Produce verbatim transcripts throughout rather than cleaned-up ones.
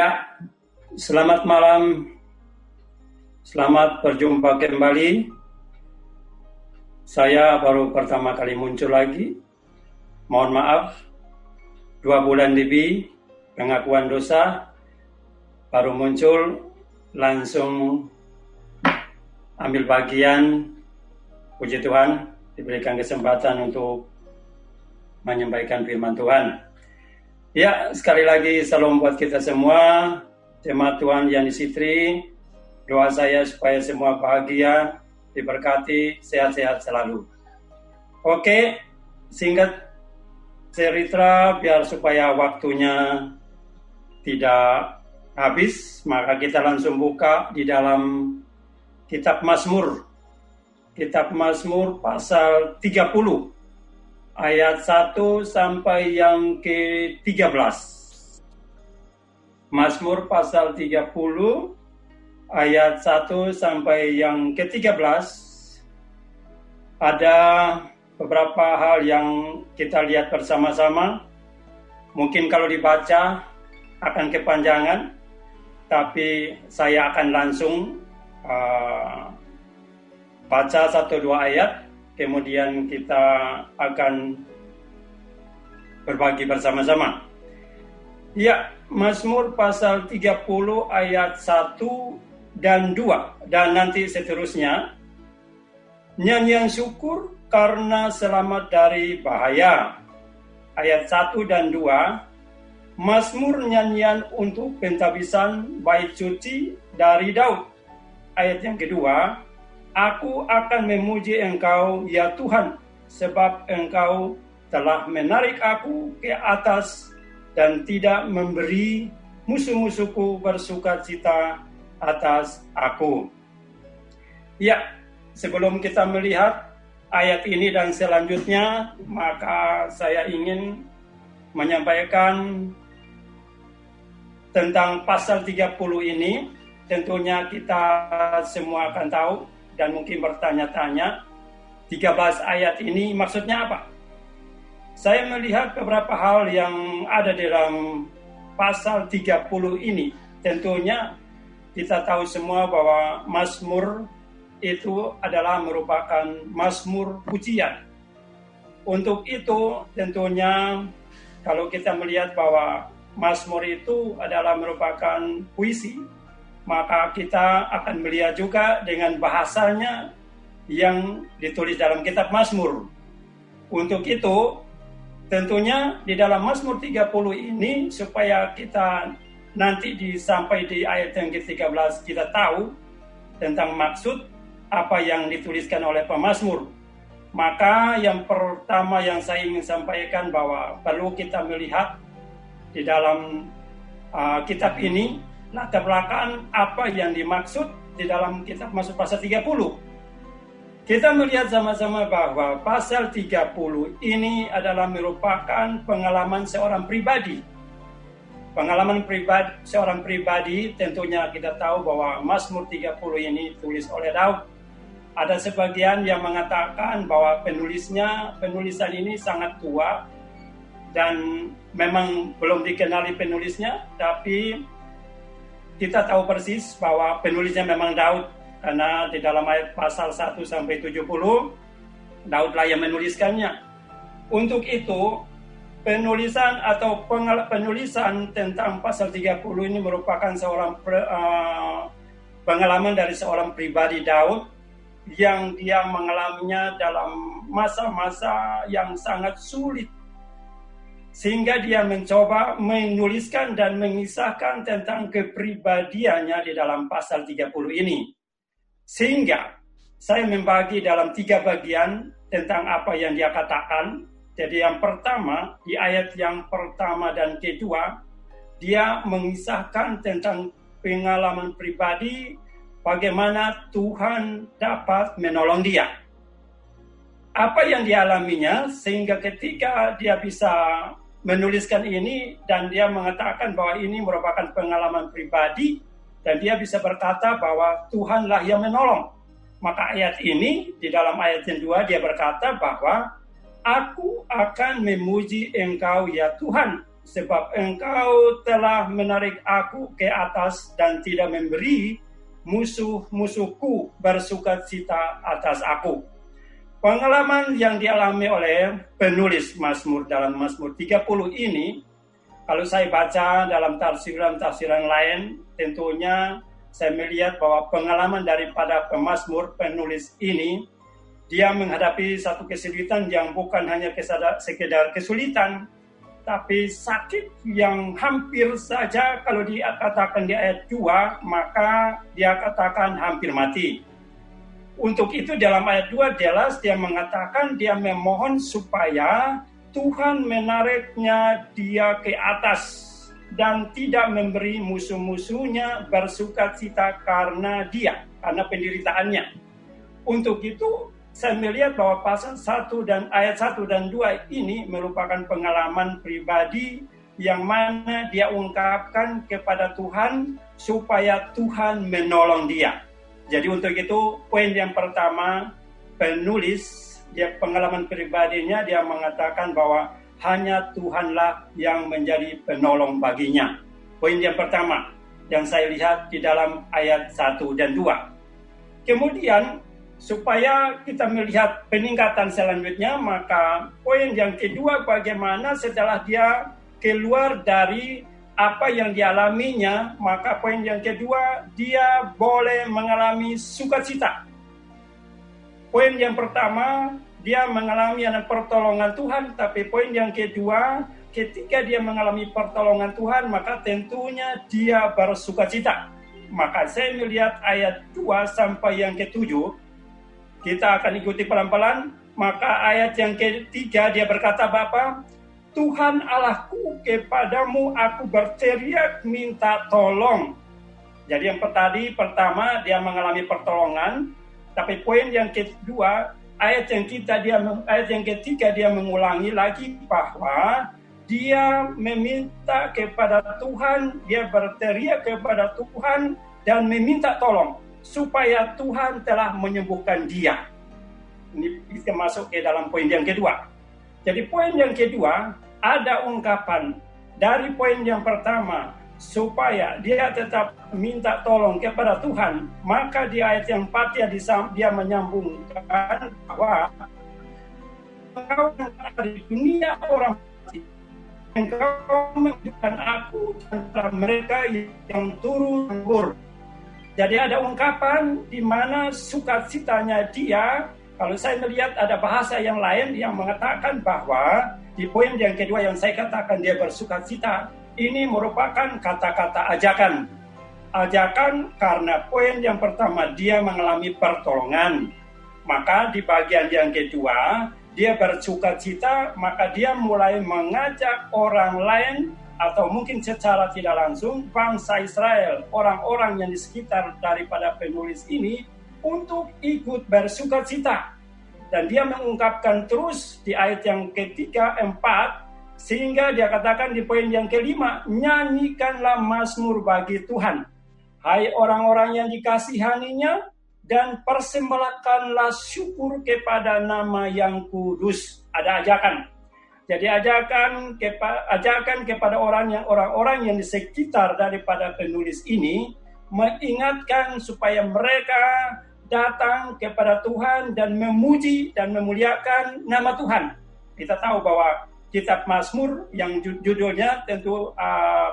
Ya, selamat malam. Selamat berjumpa kembali. Saya baru pertama kali muncul lagi. Mohon maaf, dua bulan lebih pengakuan dosa, baru muncul langsung ambil bagian. Puji Tuhan, diberikan kesempatan untuk menyampaikan firman Tuhan. Ya, sekali lagi salam buat kita semua, jemaat Tuhan yang di Sitri. Doa saya supaya semua bahagia, diberkati, sehat-sehat selalu. Oke, singkat cerita biar supaya waktunya tidak habis, maka kita langsung buka di dalam Kitab Mazmur. Kitab Mazmur pasal tiga puluh. Ayat satu sampai yang ke tiga belas. Mazmur pasal tiga puluh ayat satu sampai yang ke tiga belas. Ada beberapa hal yang kita lihat bersama-sama. Mungkin kalau dibaca akan kepanjangan, tapi saya akan langsung uh, baca satu dua ayat. Kemudian kita akan berbagi bersama-sama. Ya, Mazmur pasal tiga puluh ayat satu dan dua. Dan nanti seterusnya. Nyanyian syukur karena selamat dari bahaya. Ayat satu dan dua. Mazmur nyanyian untuk pentabisan bait suci dari Daud. Ayat yang kedua. Aku akan memuji Engkau, ya Tuhan, sebab Engkau telah menarik aku ke atas dan tidak memberi musuh-musuhku bersukacita atas aku. Ya, sebelum kita melihat ayat ini dan selanjutnya, maka saya ingin menyampaikan tentang pasal tiga puluh ini. Tentunya kita semua akan tahu dan mungkin bertanya-tanya, tiga belas ayat ini maksudnya apa? Saya melihat beberapa hal yang ada dalam pasal tiga puluh ini. Tentunya kita tahu semua bahwa Mazmur itu adalah merupakan Mazmur pujian. Untuk itu tentunya kalau kita melihat bahwa Mazmur itu adalah merupakan puisi, maka kita akan melihat juga dengan bahasanya yang ditulis dalam kitab Mazmur. Untuk itu, tentunya di dalam Mazmur tiga puluh ini, supaya kita nanti sampai di ayat yang ke tiga belas, kita tahu tentang maksud apa yang dituliskan oleh pemazmur. Maka yang pertama yang saya ingin sampaikan bahwa perlu kita melihat di dalam uh, kitab ini, latar belakang apa yang dimaksud di dalam kitab Mazmur pasal tiga puluh. Kita melihat sama-sama bahwa pasal tiga puluh ini adalah merupakan pengalaman seorang pribadi. Pengalaman pribadi seorang pribadi, tentunya kita tahu bahwa Mazmur tiga puluh ini ditulis oleh Daud. Ada sebagian yang mengatakan bahwa penulisnya, penulisan ini sangat tua dan memang belum dikenali penulisnya, tapi kita tahu persis bahwa penulisnya memang Daud, karena di dalam ayat pasal satu sampai tujuh puluh Daudlah yang menuliskannya. Untuk itu, penulisan atau pengal- penulisan tentang pasal tiga puluh ini merupakan seorang pre- uh, pengalaman dari seorang pribadi Daud yang dia mengalaminya dalam masa-masa yang sangat sulit. Sehingga dia mencoba menuliskan dan mengisahkan tentang kepribadiannya di dalam pasal tiga puluh ini. Sehingga saya membagi dalam tiga bagian tentang apa yang dia katakan. Jadi yang pertama, di ayat yang pertama dan kedua, dia mengisahkan tentang pengalaman pribadi, bagaimana Tuhan dapat menolong dia. Apa yang dialaminya sehingga ketika dia bisa menuliskan ini dan dia mengatakan bahwa ini merupakan pengalaman pribadi dan dia bisa berkata bahwa Tuhanlah yang menolong. Maka ayat ini di dalam ayat yang dua dia berkata bahwa aku akan memuji Engkau ya Tuhan sebab engkau telah menarik aku ke atas dan tidak memberi musuh-musuhku bersukacita atas aku. Pengalaman yang dialami oleh penulis Mazmur dalam Mazmur tiga puluh ini, kalau saya baca dalam tafsiran-tafsiran lain, tentunya saya melihat bahwa pengalaman daripada pemazmur penulis ini, dia menghadapi satu kesulitan yang bukan hanya kesada, sekedar kesulitan, tapi sakit yang hampir saja kalau dikatakan di ayat dua, maka dia katakan hampir mati. Untuk itu dalam ayat dua jelas dia mengatakan dia memohon supaya Tuhan menariknya dia ke atas dan tidak memberi musuh-musuhnya bersukacita karena dia, karena penderitaannya. Untuk itu saya melihat bahwa pasal satu dan ayat satu dan dua ini merupakan pengalaman pribadi yang mana dia ungkapkan kepada Tuhan supaya Tuhan menolong dia. Jadi untuk itu poin yang pertama, penulis dia pengalaman pribadinya dia mengatakan bahwa hanya Tuhanlah yang menjadi penolong baginya. Poin yang pertama yang saya lihat di dalam ayat satu dan dua. Kemudian supaya kita melihat peningkatan selanjutnya, maka poin yang kedua bagaimana setelah dia keluar dari apa yang dialaminya, maka poin yang kedua, dia boleh mengalami sukacita. Poin yang pertama, dia mengalami pertolongan Tuhan, tapi poin yang kedua, ketika dia mengalami pertolongan Tuhan, maka tentunya dia bersukacita. Maka saya melihat ayat dua sampai yang ketujuh, kita akan ikuti pelan-pelan, maka ayat yang ketiga, dia berkata, Bapa, Tuhan Allahku, kepadamu aku berteriak minta tolong. Jadi yang tadi pertama dia mengalami pertolongan, tapi poin yang kedua, ayat yang kita dia ayat yang ketiga dia mengulangi lagi bahwa dia meminta kepada Tuhan, dia berteriak kepada Tuhan dan meminta tolong supaya Tuhan telah menyembuhkan dia. Ini termasuk ke dalam poin yang kedua. Jadi poin yang kedua, ada ungkapan dari poin yang pertama, supaya dia tetap minta tolong kepada Tuhan, maka di ayat yang empat dia menyambungkan bahwa engkau dari dunia orang mati, engkau menjadikan aku antara mereka yang turun anggur. Jadi ada ungkapan di mana sukacitanya dia. Kalau saya melihat ada bahasa yang lain yang mengatakan bahwa di poin yang kedua yang saya katakan dia bersukacita, ini merupakan kata-kata ajakan. Ajakan karena poin yang pertama dia mengalami pertolongan. Maka di bagian yang kedua dia bersukacita, maka dia mulai mengajak orang lain atau mungkin secara tidak langsung bangsa Israel, orang-orang yang di sekitar daripada penulis ini untuk ikut bersukacita. Dan dia mengungkapkan terus di ayat yang ketiga, empat, sehingga dia katakan di poin yang kelima, nyanyikanlah mazmur bagi Tuhan, hai orang-orang yang dikasihaninya, dan persembahkanlah syukur kepada nama yang kudus. Ada ajakan. Jadi ajakan, kepa, ajakan kepada orang yang, orang-orang yang di sekitar daripada penulis ini, mengingatkan supaya mereka datang kepada Tuhan dan memuji dan memuliakan nama Tuhan. Kita tahu bahwa kitab Mazmur yang judulnya tentu uh,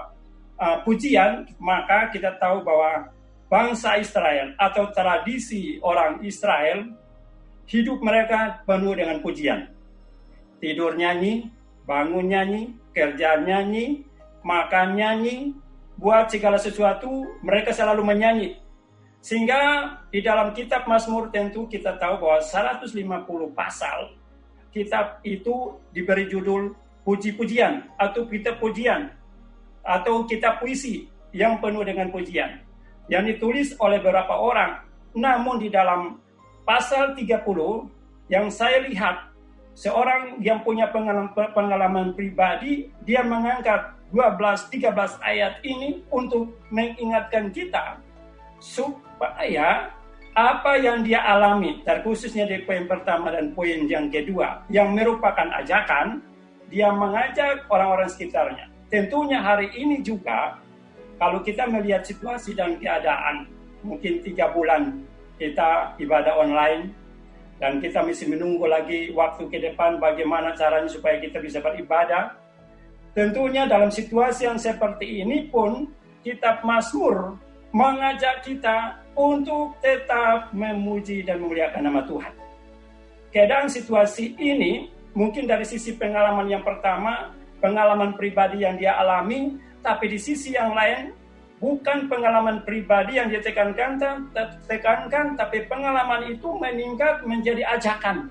uh, pujian, maka kita tahu bahwa bangsa Israel atau tradisi orang Israel, hidup mereka penuh dengan pujian. Tidur nyanyi, bangun nyanyi, kerja nyanyi, makan nyanyi, buat segala sesuatu mereka selalu menyanyi. Sehingga di dalam kitab Mazmur tentu kita tahu bahwa seratus lima puluh pasal kitab itu diberi judul puji-pujian atau kitab pujian atau kitab puisi yang penuh dengan pujian yang ditulis oleh beberapa orang. Namun di dalam pasal tiga puluh yang saya lihat seorang yang punya pengalaman, pengalaman pribadi dia mengangkat dua belas tiga belas ayat ini untuk mengingatkan kita supaya apa yang dia alami, terkhususnya di poin pertama dan poin yang kedua, yang merupakan ajakan, dia mengajak orang-orang sekitarnya. Tentunya hari ini juga, kalau kita melihat situasi dan keadaan, mungkin tiga bulan kita ibadah online, dan kita masih menunggu lagi waktu ke depan bagaimana caranya supaya kita bisa beribadah. Tentunya dalam situasi yang seperti ini pun, Kitab Mazmur mengajak kita untuk tetap memuji dan memuliakan nama Tuhan. Keadaan situasi ini, mungkin dari sisi pengalaman yang pertama, pengalaman pribadi yang dia alami, tapi di sisi yang lain, bukan pengalaman pribadi yang dia tekankan, tekankan, tapi pengalaman itu meningkat menjadi ajakan.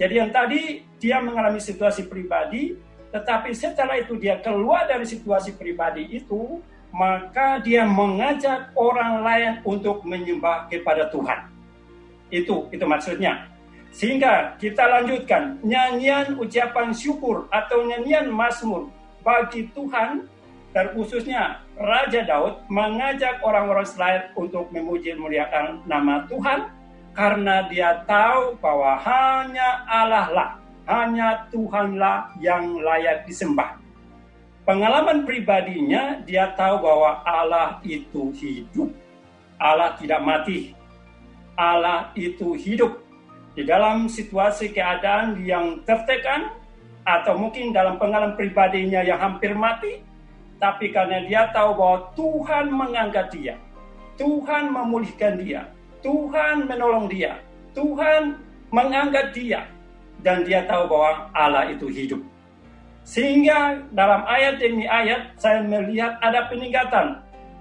Jadi yang tadi dia mengalami situasi pribadi, tetapi setelah itu dia keluar dari situasi pribadi itu, maka dia mengajak orang lain untuk menyembah kepada Tuhan. Itu, itu maksudnya. Sehingga kita lanjutkan nyanyian ucapan syukur atau nyanyian Mazmur bagi Tuhan, terkhususnya Raja Daud mengajak orang-orang Israel untuk memuji muliakan nama Tuhan, karena dia tahu bahwa hanya Allah lah, hanya Tuhanlah yang layak disembah. Pengalaman pribadinya, dia tahu bahwa Allah itu hidup, Allah tidak mati, Allah itu hidup. Di dalam situasi keadaan yang tertekan, atau mungkin dalam pengalaman pribadinya yang hampir mati, tapi karena dia tahu bahwa Tuhan mengangkat dia, Tuhan memulihkan dia, Tuhan menolong dia, Tuhan mengangkat dia, dan dia tahu bahwa Allah itu hidup. Sehingga dalam ayat demi ayat saya melihat ada peningkatan.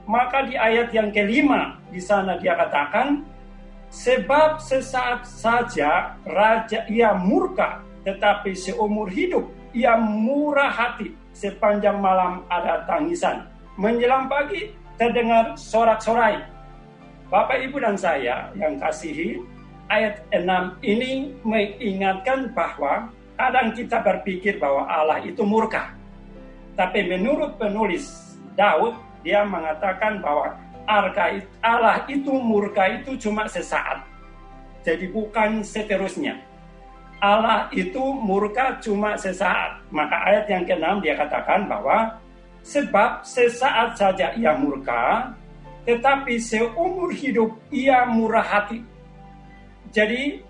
Maka di ayat yang kelima di sana dia katakan, sebab sesaat saja raja ia murka, tetapi seumur hidup ia murah hati. Sepanjang malam ada tangisan, menjelang pagi terdengar sorak-sorai. Bapak, Ibu, dan saya yang kasihi, ayat enam ini mengingatkan bahwa kadang kita berpikir bahwa Allah itu murka. Tapi menurut penulis Daud, dia mengatakan bahwa Allah itu murka itu cuma sesaat. Jadi bukan seterusnya. Allah itu murka cuma sesaat. Maka ayat yang keenam dia katakan bahwa sebab sesaat saja ia murka, tetapi seumur hidup ia murah hati. Jadi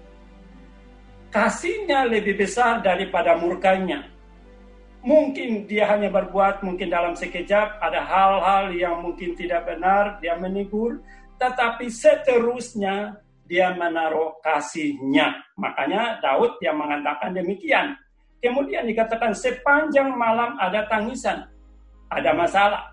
kasihnya lebih besar daripada murkanya. Mungkin dia hanya berbuat, mungkin dalam sekejap ada hal-hal yang mungkin tidak benar, dia menegur, tetapi seterusnya dia menaruh kasihnya. Makanya Daud dia mengatakan demikian. Kemudian dikatakan sepanjang malam ada tangisan, ada masalah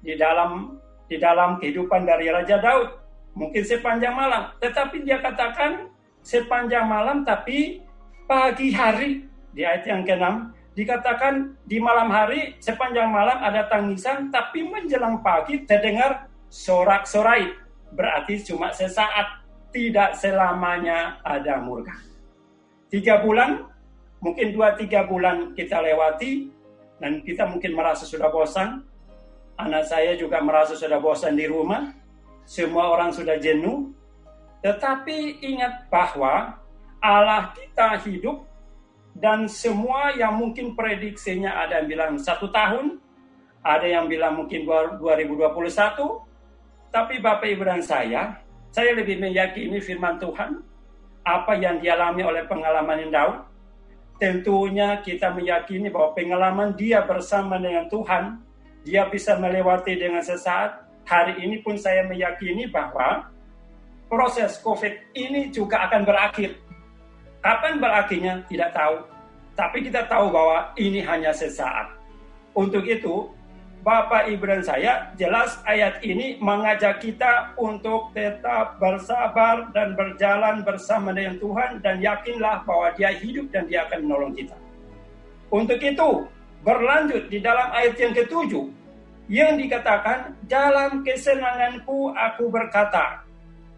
di dalam di dalam kehidupan dari Raja Daud. Mungkin sepanjang malam, tetapi dia katakan sepanjang malam, tapi pagi hari, di ayat yang keenam, dikatakan di malam hari, sepanjang malam ada tangisan, tapi menjelang pagi terdengar sorak-sorai. Berarti cuma sesaat, tidak selamanya ada murka. Tiga bulan, mungkin dua tiga bulan kita lewati, dan kita mungkin merasa sudah bosan. Anak saya juga merasa sudah bosan di rumah, semua orang sudah jenuh. Tetapi ingat bahwa Allah kita hidup, dan semua yang mungkin prediksinya ada yang bilang satu tahun, ada yang bilang mungkin dua ribu dua puluh satu. Tapi Bapak, Ibu, dan saya, saya lebih meyakini firman Tuhan, apa yang dialami oleh pengalaman Daud. Tentunya kita meyakini bahwa pengalaman dia bersama dengan Tuhan, dia bisa melewati dengan sesaat. Hari ini pun saya meyakini bahwa proses COVID ini juga akan berakhir. Kapan berakhirnya tidak tahu. Tapi kita tahu bahwa ini hanya sesaat. Untuk itu, Bapak, Ibu, dan saya, jelas ayat ini mengajak kita untuk tetap bersabar dan berjalan bersama dengan Tuhan. Dan yakinlah bahwa dia hidup dan dia akan menolong kita. Untuk itu, berlanjut di dalam ayat yang ketujuh, yang dikatakan, dalam kesenanganku aku berkata,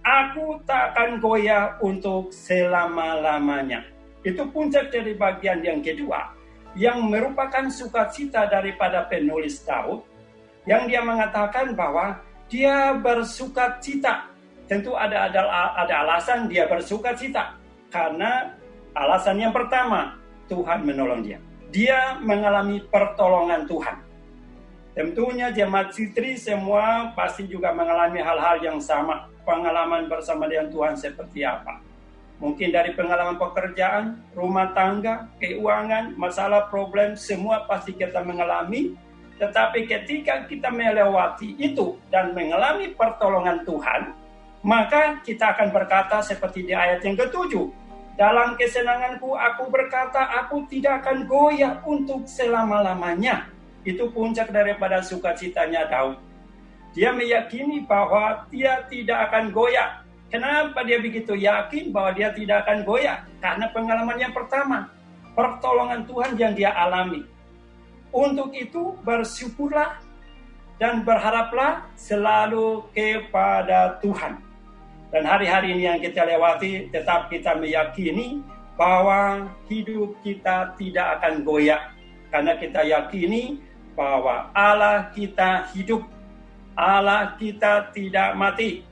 aku tak akan goyah untuk selama-lamanya. Itu puncak dari bagian yang kedua, yang merupakan sukacita daripada penulis Daud, yang dia mengatakan bahwa dia bersukacita. Tentu ada, ada, ada alasan dia bersukacita. Karena alasan yang pertama, Tuhan menolong dia. Dia mengalami pertolongan Tuhan. Tentunya jemaat Fitri semua pasti juga mengalami hal-hal yang sama. Pengalaman bersama dengan Tuhan seperti apa? Mungkin dari pengalaman pekerjaan, rumah tangga, keuangan, masalah, problem, semua pasti kita mengalami. Tetapi ketika kita melewati itu dan mengalami pertolongan Tuhan, maka kita akan berkata seperti di ayat yang ketujuh. Dalam kesenanganku aku berkata, aku tidak akan goyah untuk selama-lamanya. Itu puncak daripada sukacitanya Daud. Dia meyakini bahwa dia tidak akan goyah. Kenapa dia begitu yakin bahwa dia tidak akan goyah? Karena pengalaman yang pertama, pertolongan Tuhan yang dia alami. Untuk itu bersyukurlah dan berharaplah selalu kepada Tuhan. Dan hari-hari ini yang kita lewati, tetap kita meyakini bahwa hidup kita tidak akan goyah. Karena kita yakini bahwa Allah kita hidup, Allah kita tidak mati,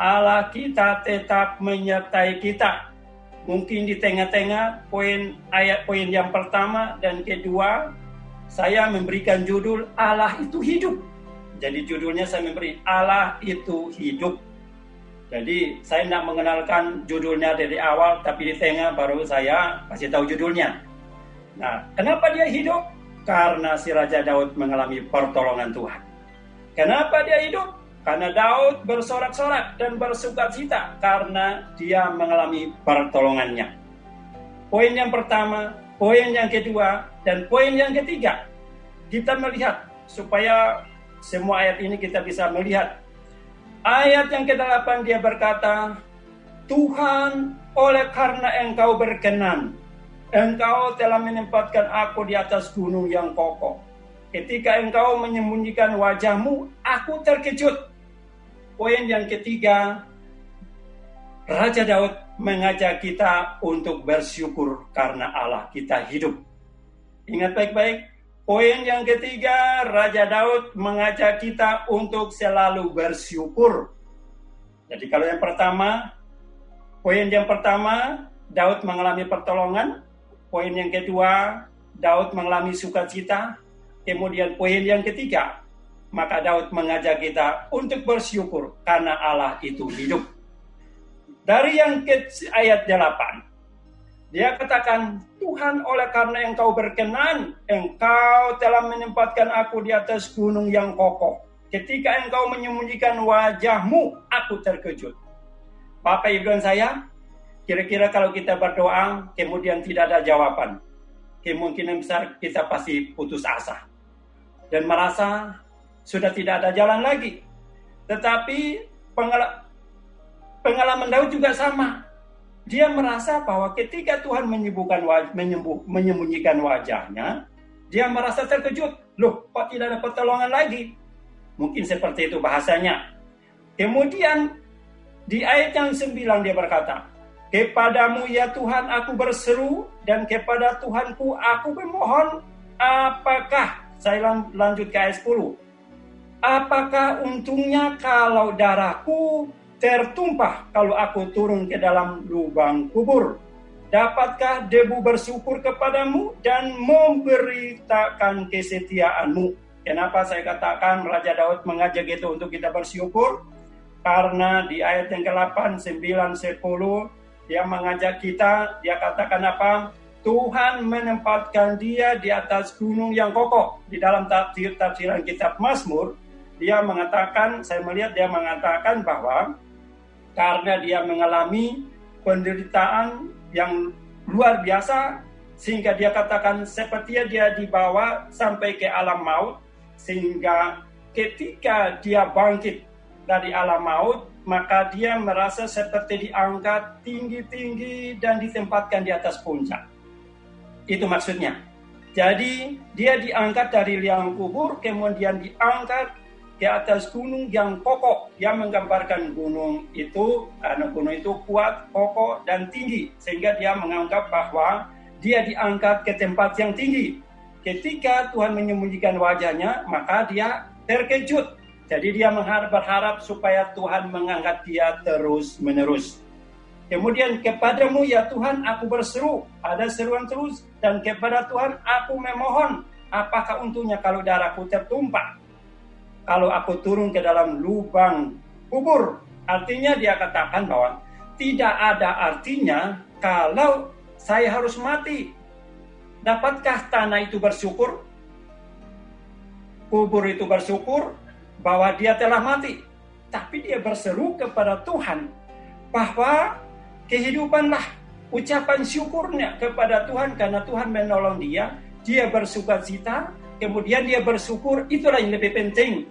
Allah kita tetap menyertai kita. Mungkin di tengah-tengah poin ayat poin yang pertama dan kedua, saya memberikan judul Allah itu hidup. Jadi judulnya saya memberi Allah itu hidup. Jadi saya tidak mengenalkan judulnya dari awal, tapi di tengah baru saya kasih tahu judulnya. Nah, kenapa dia hidup? Karena si Raja Daud mengalami pertolongan Tuhan. Kenapa dia hidup? Karena Daud bersorak-sorak dan bersukacita karena dia mengalami pertolongannya. Poin yang pertama, poin yang kedua, dan poin yang ketiga. Kita melihat, supaya semua ayat ini kita bisa melihat. Ayat yang kedelapan dia berkata, Tuhan, oleh karena Engkau berkenan, Engkau telah menempatkan aku di atas gunung yang kokoh. Ketika Engkau menyembunyikan wajah-Mu, aku terkejut. Poin yang ketiga, Raja Daud mengajak kita untuk bersyukur karena Allah kita hidup. Ingat baik-baik. Poin yang ketiga, Raja Daud mengajak kita untuk selalu bersyukur. Jadi kalau yang pertama, poin yang pertama, Daud mengalami pertolongan. Poin yang kedua, Daud mengalami sukacita. Kemudian poin yang ketiga, maka Daud mengajak kita untuk bersyukur karena Allah itu hidup. Dari yang ke ayat delapan, dia katakan, Tuhan, oleh karena Engkau berkenan, Engkau telah menempatkan aku di atas gunung yang kokoh. Ketika Engkau menyembunyikan wajah-Mu, aku terkejut. Bapak, Ibu, dan saya, kira-kira kalau kita berdoa, kemudian tidak ada jawaban, kemungkinan besar kita pasti putus asa dan merasa sudah tidak ada jalan lagi. Tetapi pengala- pengalaman Daud juga sama. Dia merasa bahwa ketika Tuhan menyembuhkan waj- menyembuh- menyembunyikan wajahnya, dia merasa terkejut. Loh, kok tidak ada pertolongan lagi? Mungkin seperti itu bahasanya. Kemudian di ayat yang sembilan dia berkata, Kepadamu ya Tuhan aku berseru dan kepada Tuhanku aku memohon. Apakah, saya lanjut ke ayat sepuluh. Apakah untungnya kalau darahku tertumpah kalau aku turun ke dalam lubang kubur? Dapatkah debu bersyukur kepadamu dan memberitakan kesetiaanmu? Kenapa saya katakan Raja Daud mengajak itu untuk kita bersyukur? Karena di ayat yang kedelapan, sembilan, sepuluh, dia mengajak kita, dia katakan apa? Tuhan menempatkan dia di atas gunung yang kokoh. Di dalam tafsir-tafsiran kitab Mazmur, dia mengatakan, saya melihat dia mengatakan bahwa karena dia mengalami penderitaan yang luar biasa, sehingga dia katakan sepertinya dia dibawa sampai ke alam maut, sehingga ketika dia bangkit dari alam maut, maka dia merasa seperti diangkat tinggi-tinggi dan ditempatkan di atas puncak. Itu maksudnya. Jadi dia diangkat dari liang kubur, kemudian diangkat ke atas gunung yang kokoh. Dia menggambarkan gunung itu, karena gunung itu kuat, kokoh, dan tinggi. Sehingga dia menganggap bahwa dia diangkat ke tempat yang tinggi. Ketika Tuhan menyembunyikan wajahnya, maka dia terkejut. Jadi dia berharap supaya Tuhan mengangkat dia terus-menerus. Kemudian kepadamu ya Tuhan aku berseru. Ada seruan terus. Dan kepada Tuhan aku memohon. apakah untungnya kalau darahku tertumpah? Kalau aku turun ke dalam lubang kubur, artinya dia katakan bahwa tidak ada artinya kalau saya harus mati. Dapatkah tanah itu bersyukur? Kubur itu bersyukur bahwa dia telah mati. Tapi dia berseru kepada Tuhan bahwa kehidupanlah ucapan syukurnya kepada Tuhan karena Tuhan menolong dia. Dia bersukacita, kemudian dia bersyukur. Itulah yang lebih penting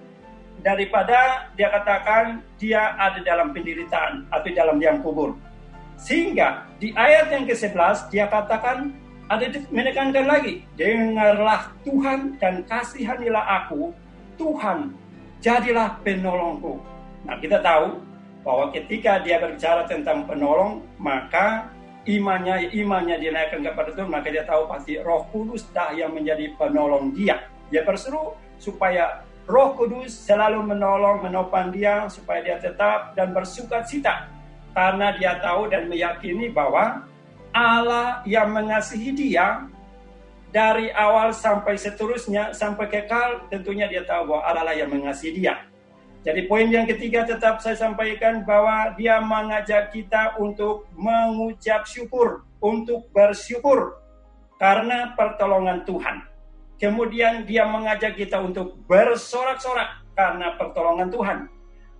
daripada dia katakan dia ada dalam penderitaan atau dalam liang kubur. Sehingga di ayat yang ke sebelas dia katakan ada menekankan lagi, dengarlah Tuhan dan kasihanilah aku, Tuhan jadilah penolongku. Nah, kita tahu bahwa ketika dia berbicara tentang penolong, maka imannya imannya dinaikkan kepada Tuhan, maka dia tahu pasti Roh Kudus dah yang menjadi penolong dia. Dia berseru supaya Roh Kudus selalu menolong, menopang dia supaya dia tetap dan bersukacita karena dia tahu dan meyakini bahwa Allah yang mengasihi dia dari awal sampai seterusnya sampai kekal, tentunya dia tahu bahwa Allah yang mengasihi dia. Jadi poin yang ketiga tetap saya sampaikan bahwa dia mengajak kita untuk mengucap syukur, untuk bersyukur karena pertolongan Tuhan. Kemudian dia mengajak kita untuk bersorak-sorak karena pertolongan Tuhan.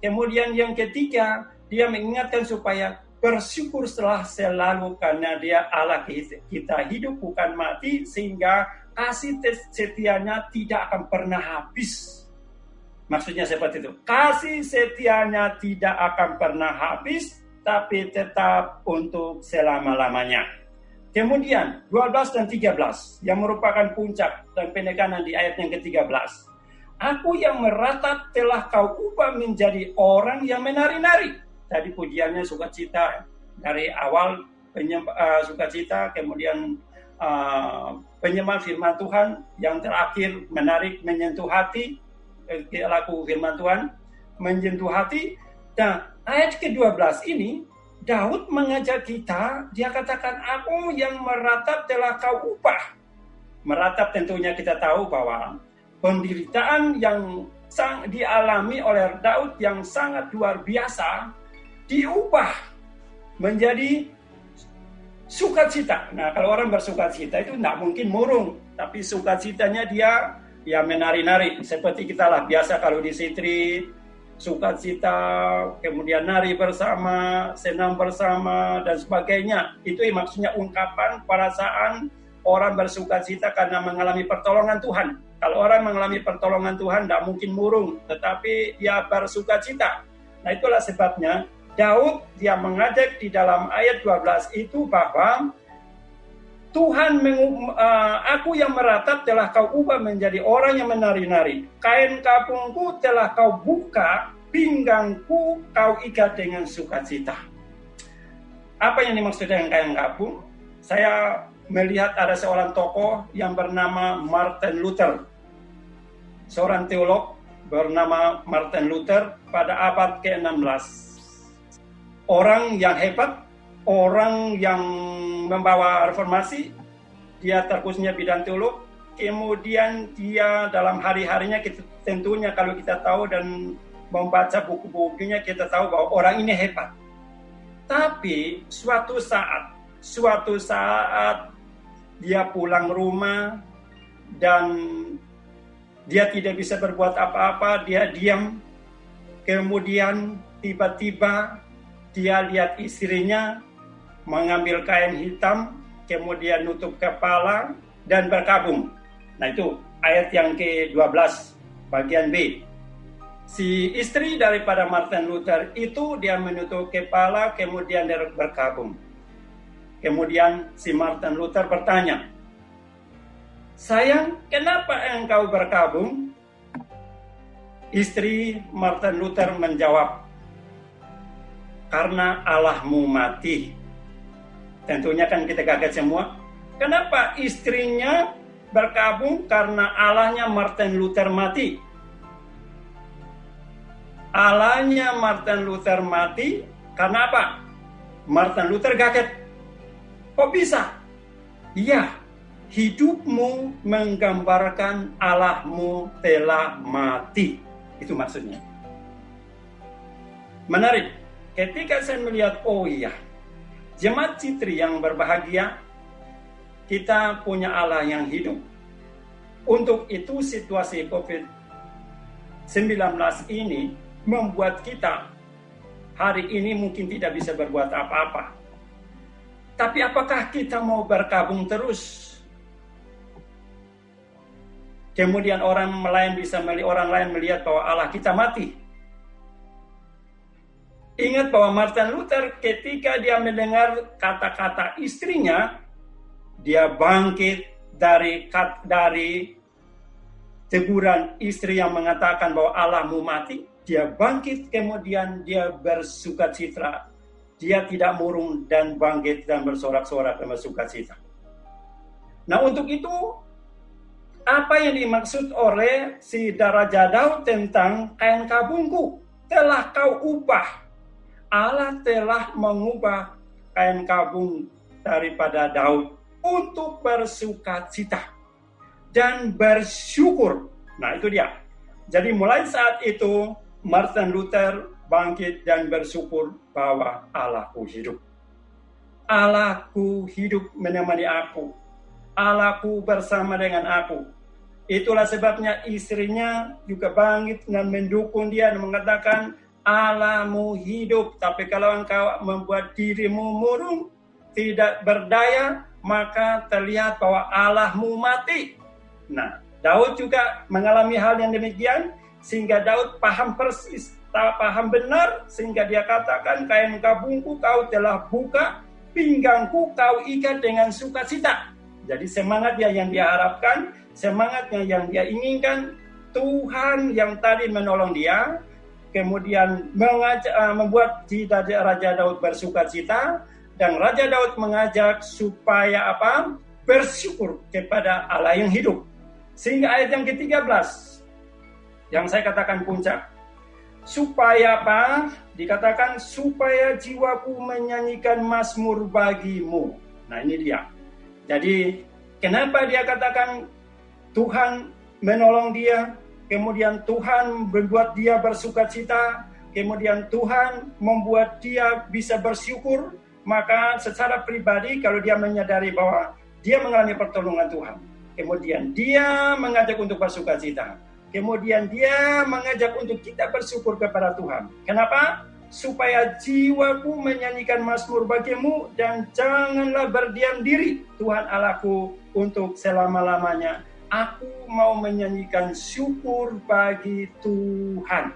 Kemudian yang ketiga, dia mengingatkan supaya bersyukur setelah selalu karena dia Allah kita hidup bukan mati, sehingga kasih setianya tidak akan pernah habis. Maksudnya seperti itu. Kasih setianya tidak akan pernah habis, tapi tetap untuk selama-lamanya. Kemudian dua belas dan tiga belas yang merupakan puncak dan penekanan di ayat yang ke tiga belas. Aku yang meratap telah kau ubah menjadi orang yang menari-nari. Tadi pujiannya sukacita dari awal penyembah uh, sukacita, kemudian uh, penyembah firman Tuhan, yang terakhir menarik menyentuh hati. Laku firman Tuhan menyentuh hati. Nah, ayat ke dua belas ini Daud mengajak kita. Dia katakan aku yang meratap telah kau upah. Meratap tentunya kita tahu bahwa penderitaan yang sang, dialami oleh Daud yang sangat luar biasa diubah menjadi sukacita. Nah, kalau orang bersukacita itu tidak mungkin murung, tapi sukacitanya dia ya menari-nari, seperti kita lah biasa kalau di street, sukacita, kemudian nari bersama, senam bersama, dan sebagainya. Itu maksudnya ungkapan perasaan orang bersukacita karena mengalami pertolongan Tuhan. Kalau orang mengalami pertolongan Tuhan tidak mungkin murung, tetapi dia bersukacita. Nah, itulah sebabnya Daud dia mengajak di dalam ayat dua belas itu bahwa Tuhan, mengu, uh, aku yang meratap telah kau ubah menjadi orang yang menari-nari. Kain kapungku telah kau buka, pinggangku kau ikat dengan sukacita. Apa yang dimaksud dengan kain kapung? Saya melihat ada seorang tokoh yang bernama Martin Luther. Seorang teolog bernama Martin Luther pada abad ke enam belas. Orang yang hebat, orang yang membawa reformasi, dia terkhususnya bidang teolog. Kemudian dia dalam hari-harinya kita, tentunya kalau kita tahu dan membaca buku-bukunya kita tahu bahwa orang ini hebat. Tapi suatu saat, suatu saat dia pulang rumah dan dia tidak bisa berbuat apa-apa, dia diam. Kemudian tiba-tiba dia lihat istrinya mengambil kain hitam, kemudian nutup kepala, dan berkabung. Nah, itu ayat yang ke dua belas, bagian B. Si istri daripada Martin Luther itu, dia menutup kepala, kemudian dia berkabung. Kemudian si Martin Luther bertanya, sayang, kenapa engkau berkabung? Istri Martin Luther menjawab, karena Allahmu mati. Tentunya kan kita kaget semua. Kenapa istrinya berkabung? Karena Allahnya Martin Luther mati. Allahnya Martin Luther mati karena apa? Martin Luther kaget. Kok bisa? Iya, hidupmu menggambarkan Allahmu telah mati. Itu maksudnya. Menarik. Ketika saya melihat, oh iya, jemaat Citri yang berbahagia, kita punya Allah yang hidup. Untuk itu situasi covid sembilan belas ini membuat kita hari ini mungkin tidak bisa berbuat apa-apa. Tapi apakah kita mau berkabung terus? Kemudian orang lain bisa melihat, orang lain melihat bahwa Allah kita mati. Ingat bahwa Martin Luther ketika dia mendengar kata-kata istrinya, dia bangkit dari dari teguran istri yang mengatakan bahwa Allahmu mati. Dia bangkit, kemudian dia bersukacita. Dia tidak murung dan bangkit dan bersorak-sorak dan bersukacita. Nah, untuk itu, apa yang dimaksud oleh si Raja Daud tentang kain kabungku? Telah kau ubah. Allah telah mengubah kain kabung daripada Daud untuk bersukacita dan bersyukur. Nah, itu dia. Jadi mulai saat itu, Martin Luther bangkit dan bersyukur bahwa Allahku hidup. Allahku hidup menemani aku. Allahku bersama dengan aku. Itulah sebabnya istrinya juga bangkit dan mendukung dia dan mengatakan Allahmu hidup. Tapi kalau engkau membuat dirimu murung, tidak berdaya, maka terlihat bahwa Allahmu mati. Nah, Daud juga mengalami hal yang demikian, sehingga Daud paham persis, paham benar, sehingga dia katakan kain kabungku kau telah buka, pinggangku kau ikat dengan sukacita. Jadi semangat dia yang dia harapkan, semangatnya yang dia inginkan, Tuhan yang tadi menolong dia, kemudian mengaj- membuat Raja Daud bersukacita, dan Raja Daud mengajak supaya apa? Bersyukur kepada Allah yang hidup. Sehingga ayat yang ke tiga belas, yang saya katakan puncak, supaya apa? Dikatakan supaya jiwaku menyanyikan mazmur bagimu. Nah, ini dia. Jadi kenapa dia katakan Tuhan menolong dia, kemudian Tuhan membuat dia bersukacita, kemudian Tuhan membuat dia bisa bersyukur, maka secara pribadi kalau dia menyadari bahwa dia mengalami pertolongan Tuhan, kemudian dia mengajak untuk bersukacita. Kemudian dia mengajak untuk kita bersyukur kepada Tuhan. Kenapa? Supaya jiwaku menyanyikan mazmur bagimu dan janganlah berdiam diri, Tuhan Allahku, untuk selama-lamanya. Aku mau menyanyikan syukur bagi Tuhan.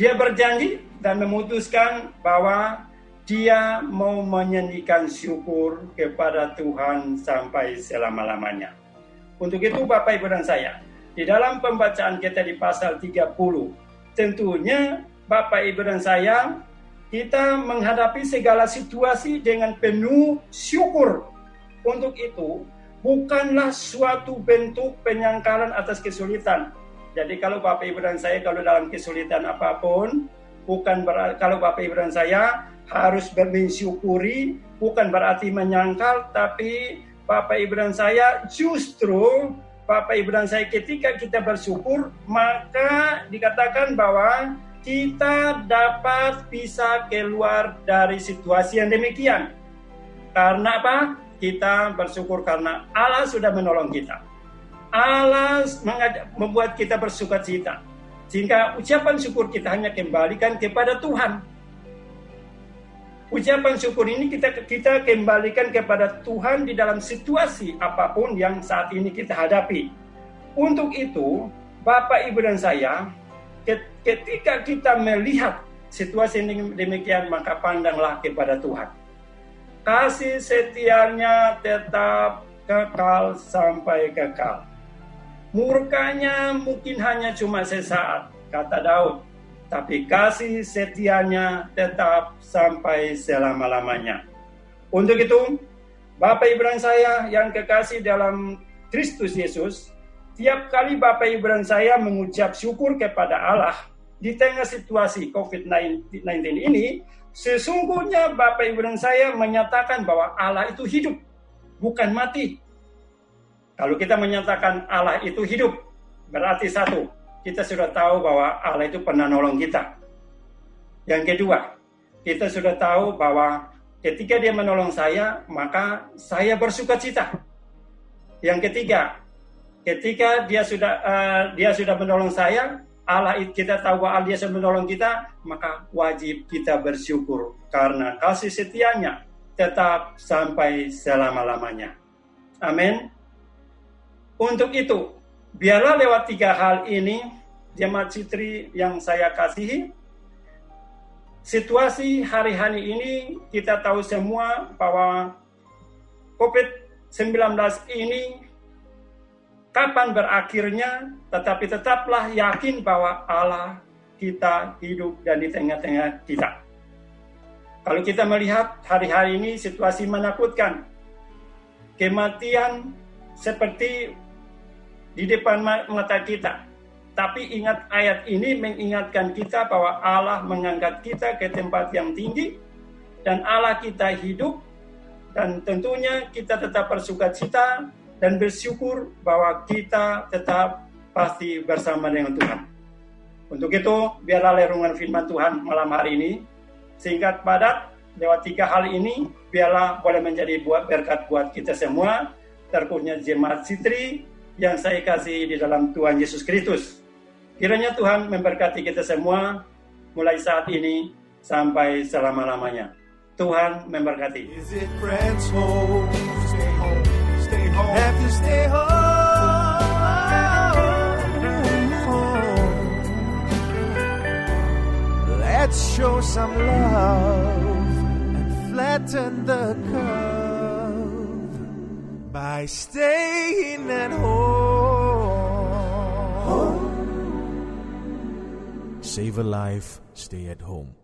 Dia berjanji dan memutuskan bahwa dia mau menyanyikan syukur kepada Tuhan sampai selama-lamanya. Untuk itu Bapak, Ibu, dan saya, di dalam pembacaan kita di pasal tiga puluh, tentunya Bapak, Ibu, dan saya, kita menghadapi segala situasi dengan penuh syukur. Untuk itu, bukanlah suatu bentuk penyangkalan atas kesulitan. Jadi kalau Bapak, Ibu, dan saya, kalau dalam kesulitan apapun, bukan berarti, kalau Bapak, Ibu, dan saya harus bersyukuri, bukan berarti menyangkal, tapi Bapak, Ibu, dan saya justru Bapak, Ibu, dan saya ketika kita bersyukur, maka dikatakan bahwa kita dapat bisa keluar dari situasi yang demikian. Karena apa? Kita bersyukur karena Allah sudah menolong kita. Allah membuat kita bersukacita. Sehingga ucapan syukur kita hanya kembalikan kepada Tuhan. Ucapan syukur ini kita kita kembalikan kepada Tuhan di dalam situasi apapun yang saat ini kita hadapi. Untuk itu, Bapak, Ibu, dan saya, ketika kita melihat situasi ini demikian, maka pandanglah kepada Tuhan. Kasih setianya tetap kekal sampai kekal. Murkanya mungkin hanya cuma sesaat, kata Daud. Tapi kasih setianya tetap sampai selama-lamanya. Untuk itu, Bapak, Ibu, dan saya yang kekasih dalam Kristus Yesus, tiap kali Bapak, Ibu, dan saya mengucap syukur kepada Allah di tengah situasi covid sembilan belas ini, sesungguhnya Bapak, Ibu, dan saya menyatakan bahwa Allah itu hidup, bukan mati. Kalau kita menyatakan Allah itu hidup, berarti satu, kita sudah tahu bahwa Allah itu pernah nolong kita. Yang kedua, kita sudah tahu bahwa ketika dia menolong saya, maka saya bersukacita. Yang ketiga, ketika dia sudah uh, dia sudah menolong saya, Allah kita tahu bahwa Allah sudah menolong kita, maka wajib kita bersyukur karena kasih setianya tetap sampai selama-lamanya. Amin. Untuk itu, biarlah lewat tiga hal ini, jemaat Citri yang saya kasihi, situasi hari-hari ini kita tahu semua bahwa covid sembilan belas ini kapan berakhirnya, tetapi tetaplah yakin bahwa Allah kita hidup dan di tengah-tengah kita. Kalau kita melihat hari-hari ini situasi menakutkan, kematian seperti di depan mata kita. Tapi ingat, ayat ini mengingatkan kita bahwa Allah mengangkat kita ke tempat yang tinggi dan Allah kita hidup, dan tentunya kita tetap bersukacita dan bersyukur bahwa kita tetap pasti bersama dengan Tuhan. Untuk itu, biarlah renungan firman Tuhan malam hari ini singkat padat lewat tiga hal ini biarlah boleh menjadi buat berkat buat kita semua, terkhususnya jemaat Citri yang saya kasih di dalam Tuhan Yesus Kristus. Kiranya Tuhan memberkati kita semua mulai saat ini sampai selama-lamanya. Tuhan memberkati. Is it friends home? Stay home. Stay home. Have to stay home. Let's show some love and flatten the curve by staying at home. Home. Save a life, stay at home.